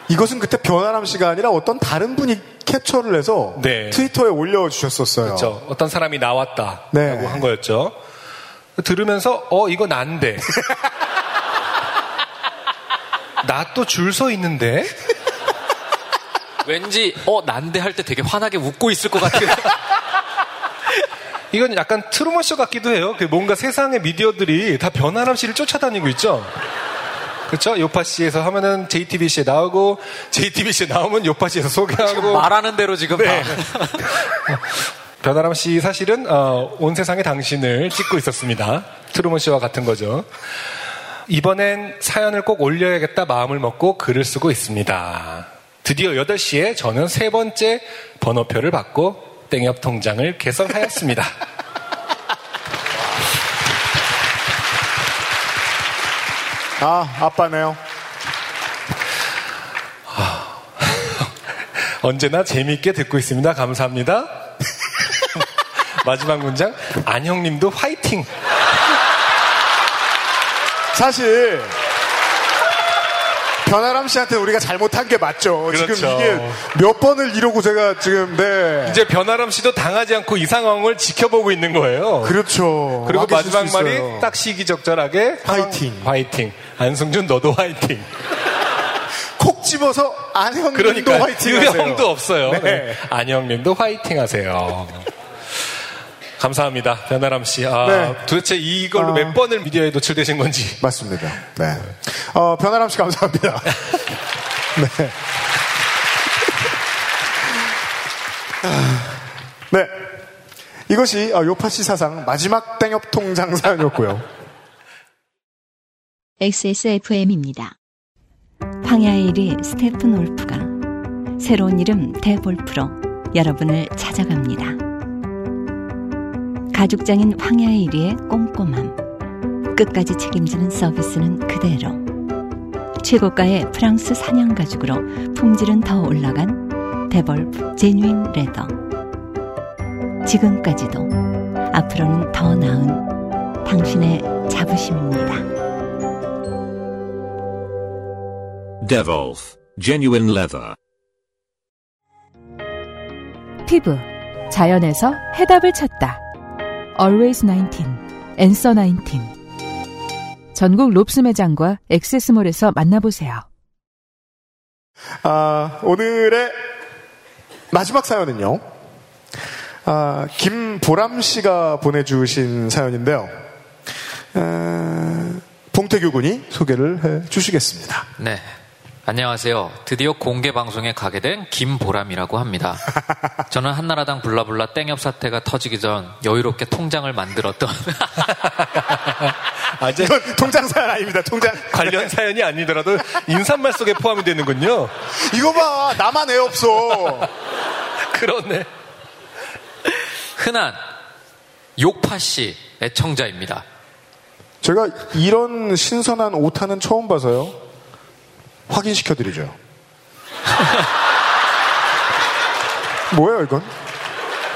이것은 그때 변화람 씨가 아니라 어떤 다른 분이 캡처를 해서 네. 트위터에 올려주셨었어요. 그렇죠. 어떤 사람이 나왔다라고 네. 한 거였죠. 들으면서 이거 난데 나 또 줄 서 있는데 왠지 난데 할 때 되게 환하게 웃고 있을 것 같아요. 이건 약간 트루먼 쇼 같기도 해요. 뭔가 세상의 미디어들이 다 변화람 씨를 쫓아다니고 있죠. 그렇죠? 요파 씨에서 하면은 JTBC에 나오고 JTBC에 나오면 요파 씨에서 소개하고 말하는 대로 지금 네. 다. 변화람 씨 사실은 온 세상의 당신을 찍고 있었습니다. 트루먼 쇼와 같은 거죠. 이번엔 사연을 꼭 올려야겠다 마음을 먹고 글을 쓰고 있습니다. 드디어 8시에 저는 3번째 번호표를 받고 땡협 통장을 개설하였습니다. 아, 아빠네요. 언제나 재미있게 듣고 있습니다. 감사합니다. 마지막 문장, 안 형님도 화이팅. 사실 변아람 씨한테 우리가 잘못한 게 맞죠. 그렇죠. 지금 이게 몇 번을 이러고 제가 지금 네. 이제 변아람 씨도 당하지 않고 이 상황을 지켜보고 있는 거예요. 그렇죠. 그리고 마지막 말이 딱 시기적절하게 화이팅. 화이팅. 안승준 너도 화이팅. 콕 집어서 안형님도 그러니까, 화이팅 하세요. 유형도 없어요. 네. 네. 안형님도 화이팅 하세요. 감사합니다. 변아람 씨. 아, 네. 도대체 이걸로 몇 번을 미디어에 노출되신 건지. 맞습니다. 네. 변아람 씨 감사합니다. 네. 네. 이것이 요파 씨 사상 마지막 땡협 통장 사연이었고요. XSFM입니다. 황야의 1위 스테픈 올프가 새로운 이름 데볼프로 여러분을 찾아갑니다. 가죽장인 황야의 1위의 꼼꼼함, 끝까지 책임지는 서비스는 그대로, 최고가의 프랑스 사냥 가죽으로 품질은 더 올라간 데볼프 제뉴인 레더. 지금까지도 앞으로는 더 나은 당신의 자부심입니다. Devolf Genuine Leather. 피부, 자연에서 해답을 찾다. Always 19, Answer 19. 전국 롭스 매장과 액세스몰에서 만나보세요. 오늘의 마지막 사연은요. 김보람 씨가 보내주신 사연인데요. 봉태규 군이 소개를 해주시겠습니다. 네. 안녕하세요. 드디어 공개 방송에 가게 된 김보람이라고 합니다. 저는 한나라당 블라블라 땡협 사태가 터지기 전 여유롭게 통장을 만들었던 이건 통장 사연 아닙니다. 통장 관련 사연이 아니더라도 인사말 속에 포함이 되는군요. 이거 봐. 나만 애 없어. 그러네. 흔한 욕파씨 애청자입니다. 제가 이런 신선한 오타는 처음 봐서요. 확인시켜드리죠. 뭐예요 이건?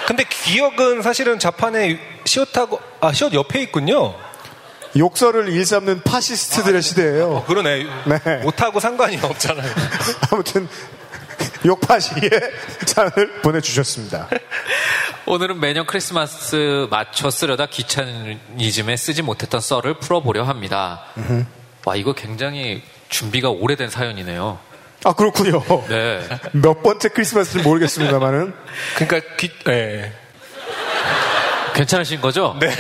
근데 기억은 사실은 자판에 시옷하고 시옷 옆에 있군요. 욕설을 일삼는 파시스트들의 시대예요. 그러네. 네. 못하고 상관이 없잖아요. 아무튼 욕파시의 사연을 보내주셨습니다. 오늘은 매년 크리스마스 맞춰 쓰려다 귀차니즘에 쓰지 못했던 썰을 풀어보려 합니다. 와, 이거 굉장히 준비가 오래된 사연이네요. 아, 그렇군요. 네. 몇 번째 크리스마스인지 모르겠습니다만은. 그러니까 네. 괜찮으신 거죠? 네.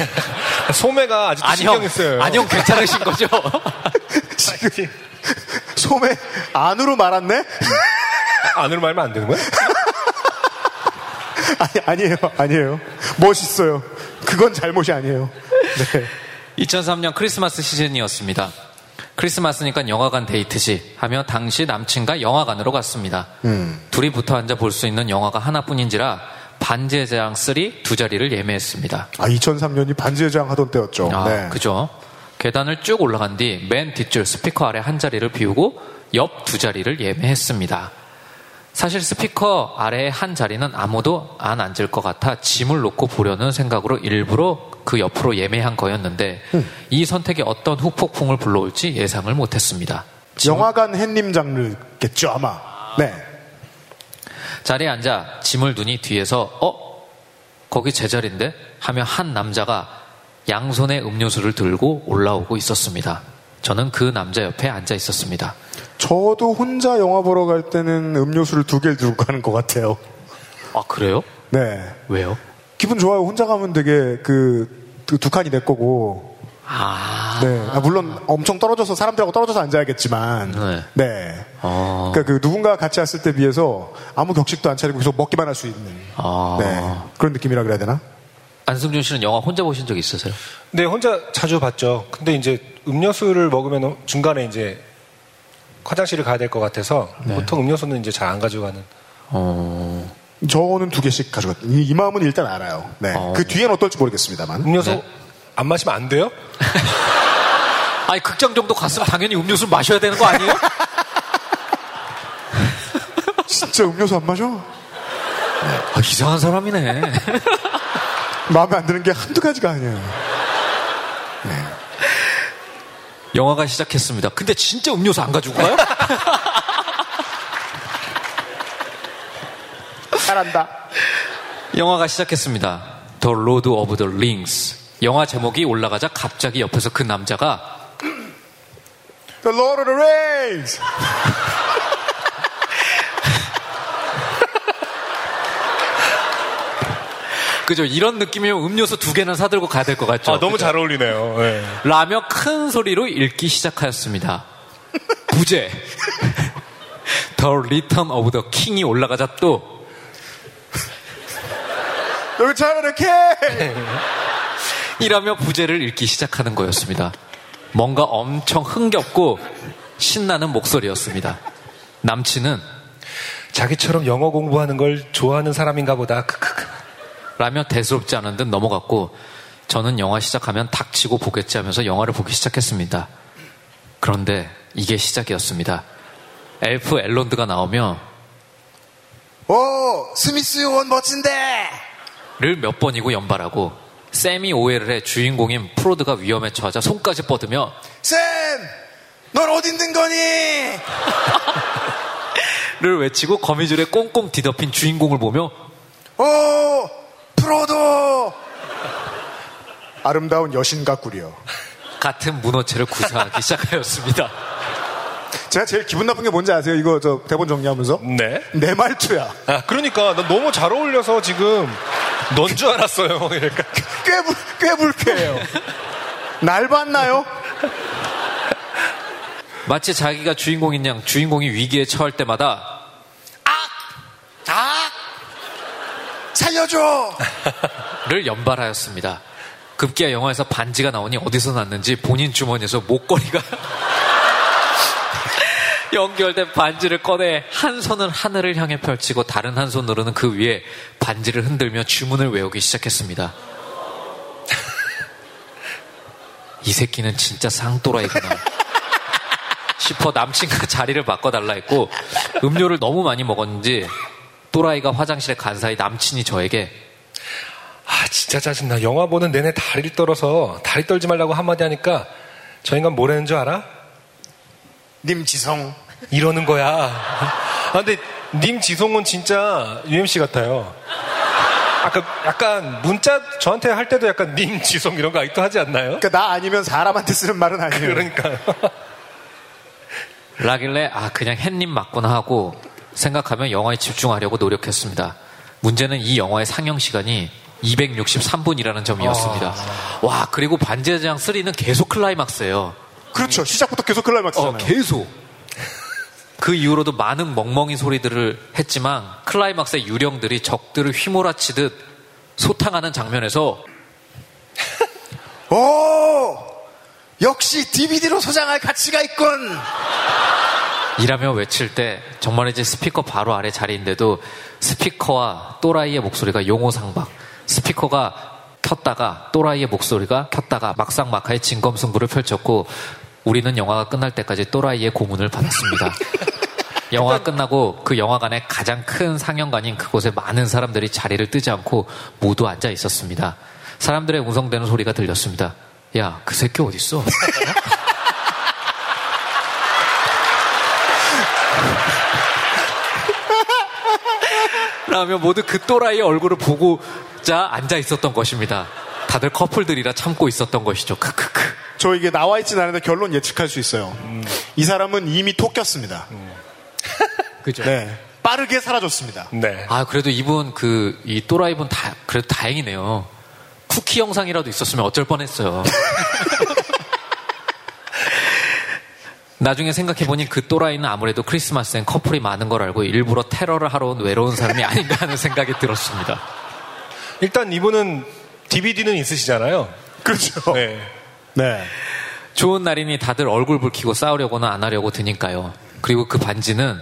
소매가 아직도 신경 써요. 안녕, 괜찮으신 거죠? 지금 소매 안으로 말았네? 안으로 말면 안 되는 거야? 아니에요. 멋있어요. 그건 잘못이 아니에요. 네. 2003년 크리스마스 시즌이었습니다. 크리스마스니까 영화관 데이트지 하며 당시 남친과 영화관으로 갔습니다. 둘이 붙어 앉아 볼 수 있는 영화가 하나뿐인지라 반지의 제왕 3 두 자리를 예매했습니다. 아, 2003년이 반지의 제왕 하던 때였죠. 아, 네. 그죠. 계단을 쭉 올라간 뒤 맨 뒷줄 스피커 아래 한 자리를 비우고 옆 두 자리를 예매했습니다. 사실 스피커 아래의 한 자리는 아무도 안 앉을 것 같아 짐을 놓고 보려는 생각으로 일부러 그 옆으로 예매한 거였는데 이 선택이 어떤 후폭풍을 불러올지 예상을 못했습니다. 영화관 햇님 장르겠죠 아마. 네. 자리에 앉아 짐을 두니 뒤에서 거기 제 자리인데? 하며 한 남자가 양손에 음료수를 들고 올라오고 있었습니다. 저는 그 남자 옆에 앉아 있었습니다. 저도 혼자 영화 보러 갈 때는 음료수를 두 개를 들고 가는 것 같아요. 아, 그래요? 네. 왜요? 기분 좋아요. 혼자 가면 되게 두 칸이 내 거고. 아. 네. 물론 엄청 떨어져서 사람들하고 떨어져서 앉아야겠지만. 네. 네. 그러니까 누군가 같이 왔을 때 비해서 아무 격식도 안 차리고 계속 먹기만 할 수 있는. 네. 그런 느낌이라 그래야 되나? 안승준 씨는 영화 혼자 보신 적 있으세요? 네, 혼자 자주 봤죠. 근데 이제 음료수를 먹으면 중간에 이제 화장실을 가야 될 것 같아서 네. 보통 음료수는 이제 잘 안 가져가는. 저는 두 개씩 가져갔다. 이 마음은 일단 알아요. 네. 그 뒤엔 어떨지 모르겠습니다만. 음료수 네. 안 마시면 안 돼요? 아니, 극장 정도 갔으면 당연히 음료수 마셔야 되는 거 아니에요? 진짜 음료수 안 마셔? 아, 이상한 사람이네. 마음에 안 드는 게 한두 가지가 아니에요. 네. 영화가 시작했습니다. 근데 진짜 음료수 안 가지고 가요? 잘한다. 영화가 시작했습니다. The Lord of the Rings. 영화 제목이 올라가자 갑자기 옆에서 그 남자가 The Lord of the Rings. 그죠? 이런 느낌이면 음료수 두 개는 사들고 가야 될 것 같죠? 아, 너무 그죠? 잘 어울리네요. 네. 라며 큰 소리로 읽기 시작하였습니다. 부제. The Return of the King이 올라가자 또. 여기 차라리 킹! 이라며 부제를 읽기 시작하는 거였습니다. 뭔가 엄청 흥겹고 신나는 목소리였습니다. 남친은 자기처럼 영어 공부하는 걸 좋아하는 사람인가 보다. 크크크. 라며 대수롭지 않은 듯 넘어갔고 저는 영화 시작하면 닥치고 보겠지 하면서 영화를 보기 시작했습니다. 그런데 이게 시작이었습니다. 엘프 앨런드가 나오며 오! 스미스 요원 멋진데! 를 몇 번이고 연발하고 샘이 오해를 해 주인공인 프로드가 위험에 처하자 손까지 뻗으며 샘! 넌 어디 있는 거니? 를 외치고 거미줄에 꽁꽁 뒤덮인 주인공을 보며 오! 프로도 아름다운 여신 같구려 같은 문어체를 구사하기 시작하였습니다. 제가 제일 기분 나쁜 게 뭔지 아세요? 이거 저 대본 정리하면서 네? 내 말투야. 아, 그러니까 나 너무 잘 어울려서 지금 넌 줄 알았어요. 이러니까. 꽤 불쾌해요. 날 봤나요? 마치 자기가 주인공인 양 주인공이 위기에 처할 때마다 살려줘! 를 연발하였습니다. 급기야 영화에서 반지가 나오니 어디서 났는지 본인 주머니에서 목걸이가 연결된 반지를 꺼내 한 손은 하늘을 향해 펼치고 다른 한 손으로는 그 위에 반지를 흔들며 주문을 외우기 시작했습니다. 이 새끼는 진짜 쌍또라이구나 싶어 남친과 자리를 바꿔달라 했고 음료를 너무 많이 먹었는지 또라이가 화장실에 간 사이 남친이 저에게 아 진짜 짜증나. 영화 보는 내내 다리 떨어서 다리 떨지 말라고 한마디 하니까 저 인간 뭐라는 줄 알아? 님지성 이러는 거야. 아 근데 님지성은 진짜 UMC 같아요. 아까 약간 문자 저한테 할 때도 약간 님지성 이런 거 아직도 하지 않나요? 그러니까 나 아니면 사람한테 쓰는 말은 아니에요. 그러니까요. 라길래 아 그냥 햇님 맞구나 하고 생각하며 영화에 집중하려고 노력했습니다. 문제는 이 영화의 상영 시간이 263분이라는 점이었습니다. 와 그리고 반지의 제왕 3는 계속 클라이막스예요. 그렇죠. 시작부터 계속 클라이막스잖아요. 계속. 그 이후로도 많은 멍멍이 소리들을 했지만 클라이막스의 유령들이 적들을 휘몰아치듯 소탕하는 장면에서 오! 역시 DVD로 소장할 가치가 있군! 이라며 외칠 때 정말이지 스피커 바로 아래 자리인데도 스피커와 또라이의 목소리가 용호상박, 스피커가 켰다가 또라이의 목소리가 켰다가 막상막하의 진검승부를 펼쳤고 우리는 영화가 끝날 때까지 또라이의 고문을 받았습니다. 영화가 끝나고 그 영화관의 가장 큰 상영관인 그곳에 많은 사람들이 자리를 뜨지 않고 모두 앉아 있었습니다. 사람들의 웅성대는 소리가 들렸습니다. 야, 그 새끼 어딨어? 라며 모두 그 또라이의 얼굴을 보고자 앉아 있었던 것입니다. 다들 커플들이라 참고 있었던 것이죠. 크크크. 저 이게 나와 있진 않은데 결론 예측할 수 있어요. 이 사람은 이미 토꼈습니다. 그죠? 네. 빠르게 사라졌습니다. 네. 아 그래도 이분 이 또라이분 그래도 다행이네요. 쿠키 영상이라도 있었으면 어쩔 뻔했어요. 나중에 생각해보니 그 또라이는 아무래도 크리스마스엔 커플이 많은 걸 알고 일부러 테러를 하러 온 외로운 사람이 아닌가 하는 생각이 들었습니다. 일단 이분은 DVD는 있으시잖아요. 그렇죠. 네. 네. 좋은 날이니 다들 얼굴 붉히고 싸우려고는 안 하려고 드니까요. 그리고 그 반지는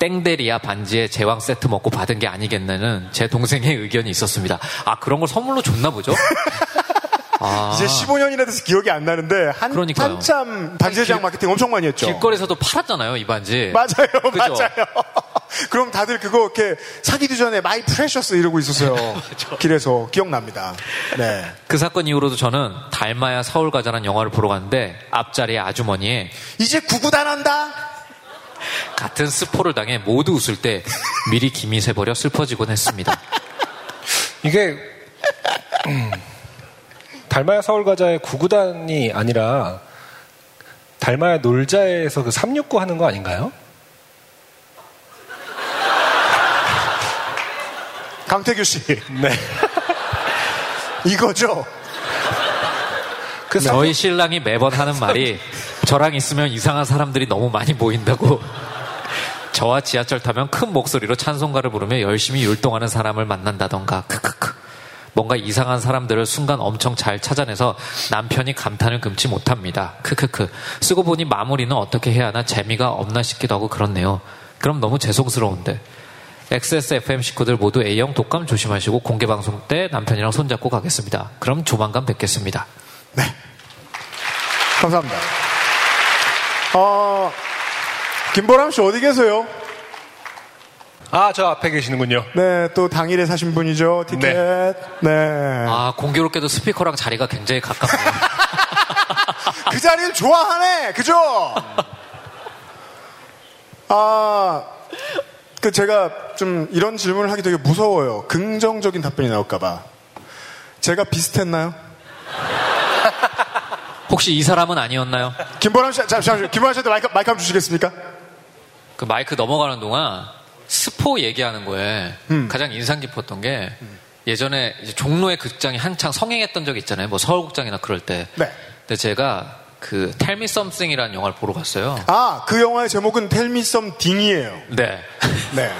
땡데리아 반지에 제왕 세트 먹고 받은 게 아니겠냐는 제 동생의 의견이 있었습니다. 아 그런 걸 선물로 줬나 보죠? 아. 이제 15년이나 돼서 기억이 안 나는데 한참 반지의 제왕 마케팅 엄청 많이 했죠. 길거리에서도 팔았잖아요 이 반지. 맞아요. 그죠? 맞아요. 그럼 다들 그거 이렇게 사기도 전에 마이 프레셔스 이러고 있었어요. 길에서 기억납니다. 네. 그 사건 이후로도 저는 닮아야 서울 가자란 영화를 보러 갔는데 앞자리에 아주머니에 이제 구구단한다 같은 스포를 당해 모두 웃을 때 미리 김이 새버려 슬퍼지곤 했습니다. 이게 달마야 서울가자의 구구단이 아니라 달마야 놀자에서 그 369 하는 거 아닌가요? 강태규 씨. 네. 이거죠. 그 저희 신랑이 매번 하는 말이 저랑 있으면 이상한 사람들이 너무 많이 보인다고 저와 지하철 타면 큰 목소리로 찬송가를 부르며 열심히 율동하는 사람을 만난다던가 크크크 뭔가 이상한 사람들을 순간 엄청 잘 찾아내서 남편이 감탄을 금치 못합니다. 크크크 쓰고 보니 마무리는 어떻게 해야 하나 재미가 없나 싶기도 하고 그렇네요. 그럼 너무 죄송스러운데 XSFM 식구들 모두 A형 독감 조심하시고 공개방송 때 남편이랑 손잡고 가겠습니다. 그럼 조만간 뵙겠습니다. 네. 감사합니다. 김보람 씨 어디 계세요? 아, 저 앞에 계시는군요. 네, 또 당일에 사신 분이죠. 티켓. 네. 네. 아, 공교롭게도 스피커랑 자리가 굉장히 가깝네요. 그 자리를 좋아하네. 그죠? 아, 그 제가 좀 이런 질문을 하기 되게 무서워요. 긍정적인 답변이 나올까봐. 제가 비슷했나요? 혹시 이 사람은 아니었나요? 김보람 씨, 잠시만요. 김보람 씨한테 마이크 한번 주시겠습니까? 그 마이크 넘어가는 동안 스포 얘기하는 거에 가장 인상 깊었던 게 예전에 이제 종로의 극장이 한창 성행했던 적이 있잖아요. 뭐 서울극장이나 그럴 때. 네. 근데 제가 그 Tell Me Something이라는 영화를 보러 갔어요. 아, 그 영화의 제목은 Tell Me Something이에요. 네. 네.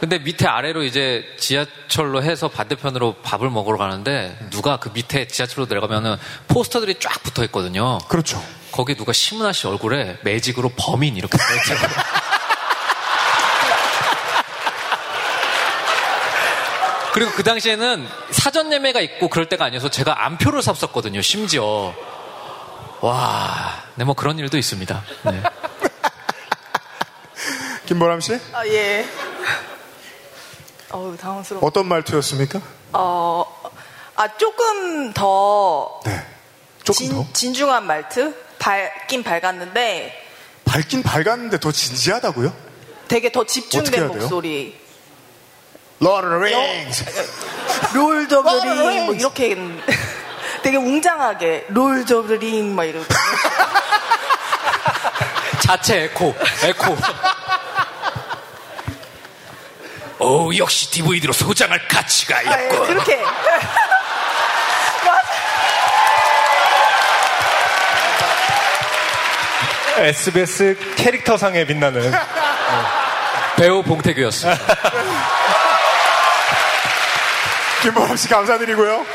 근데 밑에 아래로 이제 지하철로 해서 반대편으로 밥을 먹으러 가는데 누가 그 밑에 지하철로 내려가면은 포스터들이 쫙 붙어 있거든요. 그렇죠. 거기 누가 심은하 씨 얼굴에 매직으로 범인 이렇게 써 있더라고요. 그리고 그 당시에는 사전 예매가 있고 그럴 때가 아니어서 제가 암표를 샀었거든요. 심지어. 와, 네, 뭐 그런 일도 있습니다. 네. 김보람 씨? 아, 예. 어우, 당황스러워. 어떤 말투였습니까? 조금 더. 네. 조금 더. 진중한 말투? 밝긴 밝았는데. 밝긴 밝았는데 더 진지하다고요? 되게 더 집중된 목소리. Lord of the Rings. Lord of the Rings. 뭐 이렇게. 되게 웅장하게. Lord of the Rings. 막 이러고. 자체 에코. 오, 역시 DVD로 소장할 가치가 있고. 그렇게. SBS 캐릭터상에 빛나는 배우 봉태규였습니다. 김보람 씨 감사드리고요.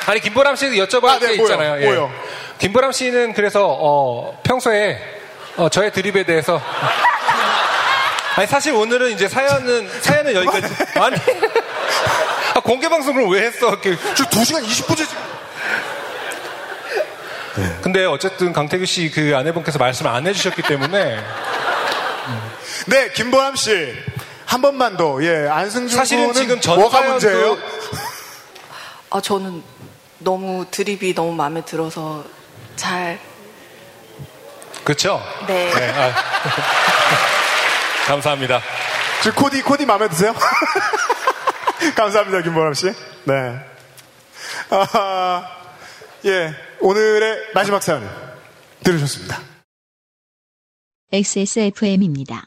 아니, 김보람 씨도 여쭤봐야 할 게 있잖아요. 뭐요? 예. 김보람 씨는 그래서 평소에 저의 드립에 대해서. 아니, 사실 오늘은 이제 사연은 여기까지. 아니. 아, 공개방송을 왜 했어? 지금 2시간 20분째 지금. 네. 근데 어쨌든 강태규 씨 그 아내분께서 말씀을 안 해주셨기 때문에. 네, 김보람 씨. 한 번만 더. 예, 안승준 사실은 지금 전 뭐가 문제예요? 아, 저는 너무 드립이 너무 마음에 들어서 잘. 그쵸? 네. 네. 아. 감사합니다. 저 코디 마음에 드세요? 감사합니다, 김보람 씨. 네. 아, 예, 오늘의 마지막 사연을 들으셨습니다. XSFM입니다.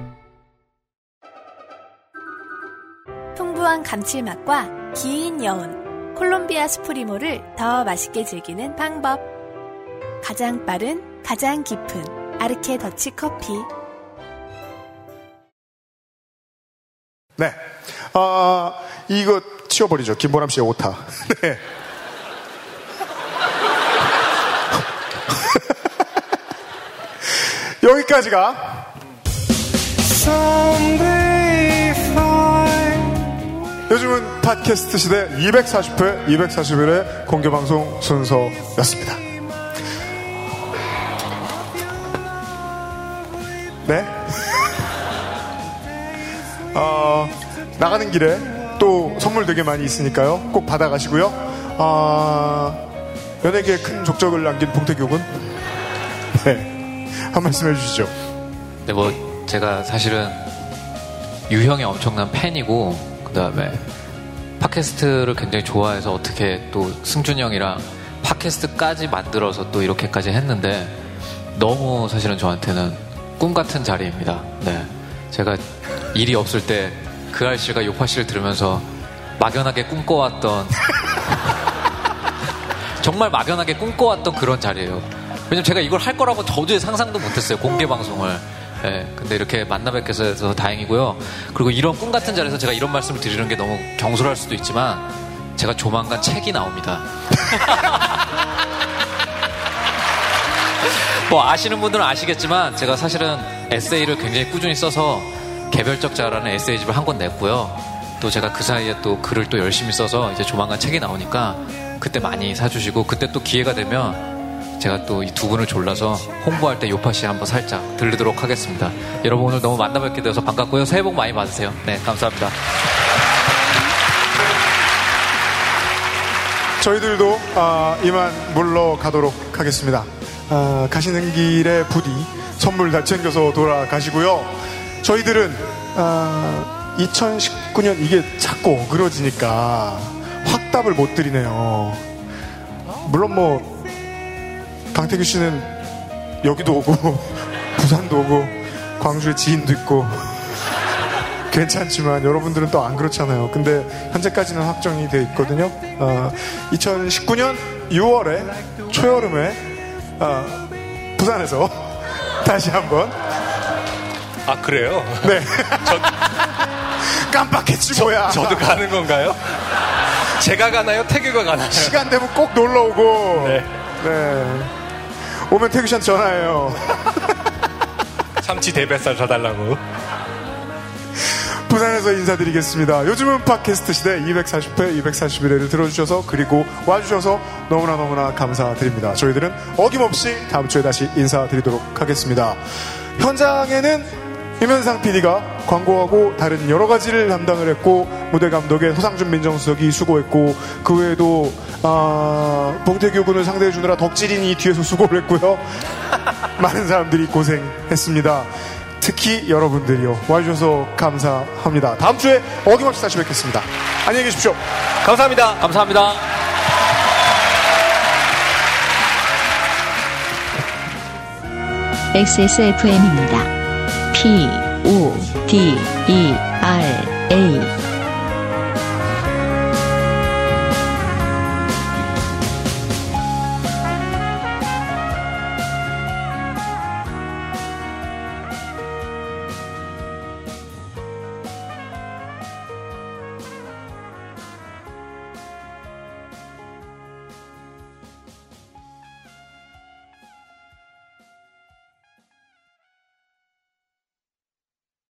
풍부한 감칠맛과 긴 여운, 콜롬비아 스프리모를 더 맛있게 즐기는 방법. 가장 빠른, 가장 깊은 아르케 더치 커피. 네. 이거 치워버리죠. 김보람 씨의 오타. 네. 여기까지가. 요즘은 팟캐스트 시대 240회, 241회 공개방송 순서였습니다. 네. 나가는 길에 또 선물 되게 많이 있으니까요. 꼭 받아가시고요. 연예계에 큰 족적을 남긴 봉태규 군. 네. 한 말씀 해주시죠. 네, 뭐, 제가 사실은 유형의 엄청난 팬이고, 그 다음에 팟캐스트를 굉장히 좋아해서 어떻게 또 승준이 형이랑 팟캐스트까지 만들어서 또 이렇게까지 했는데, 너무 사실은 저한테는 꿈 같은 자리입니다. 네. 제가 일이 없을 때 그 아씨가 요파 씨를 들으면서 막연하게 꿈꿔왔던 정말 막연하게 꿈꿔왔던 그런 자리예요. 왜냐면 제가 이걸 할 거라고 도저히 상상도 못했어요. 공개 방송을. 네, 근데 이렇게 만나 뵙게 해서 다행이고요. 그리고 이런 꿈 같은 자리에서 제가 이런 말씀을 드리는 게 너무 경솔할 수도 있지만 제가 조만간 책이 나옵니다. 뭐 아시는 분들은 아시겠지만 제가 사실은 에세이를 굉장히 꾸준히 써서 개별적자라는 에세이집을 한 권 냈고요. 또 제가 그 사이에 또 글을 또 열심히 써서 이제 조만간 책이 나오니까 그때 많이 사주시고 그때 또 기회가 되면 제가 또 이 두 분을 졸라서 홍보할 때 요파씨 한번 살짝 들리도록 하겠습니다. 여러분 오늘 너무 만나 뵙게 되어서 반갑고요. 새해 복 많이 받으세요. 네, 감사합니다. 저희들도 이만 물러가도록 하겠습니다. 가시는 길에 부디 선물 다 챙겨서 돌아가시고요. 저희들은 2019년 이게 자꾸 어그러지니까 확답을 못 드리네요. 물론 뭐 강태규 씨는 여기도 오고 부산도 오고 광주에 지인도 있고 괜찮지만 여러분들은 또 안 그렇잖아요. 근데 현재까지는 확정이 돼 있거든요. 2019년 6월에 초여름에 부산에서 다시 한번 아 그래요? 네. 깜빡했지 뭐야. 저도 가는 건가요? 제가 가나요? 태규가 가나요? 시간 되면 꼭 놀러 오고. 네. 네. 오면 태규 씨한테 전화해요. 참치 대뱃살 사달라고. 부산에서 인사드리겠습니다. 요즘은 팟캐스트 시대 240회, 241회를 들어주셔서 그리고 와주셔서 너무나 감사드립니다. 저희들은 어김없이 다음 주에 다시 인사드리도록 하겠습니다. 현장에는 임현상 PD가 광고하고 다른 여러 가지를 담당을 했고 무대 감독에 서상준 민정수석이 수고했고 그 외에도 봉태규 군을 상대해 주느라 덕질인이 뒤에서 수고를 했고요. 많은 사람들이 고생했습니다. 특히 여러분들이요. 와주셔서 감사합니다. 다음 주에 어김없이 다시 뵙겠습니다. 안녕히 계십시오. 감사합니다. 감사합니다. XSFM입니다. PODERA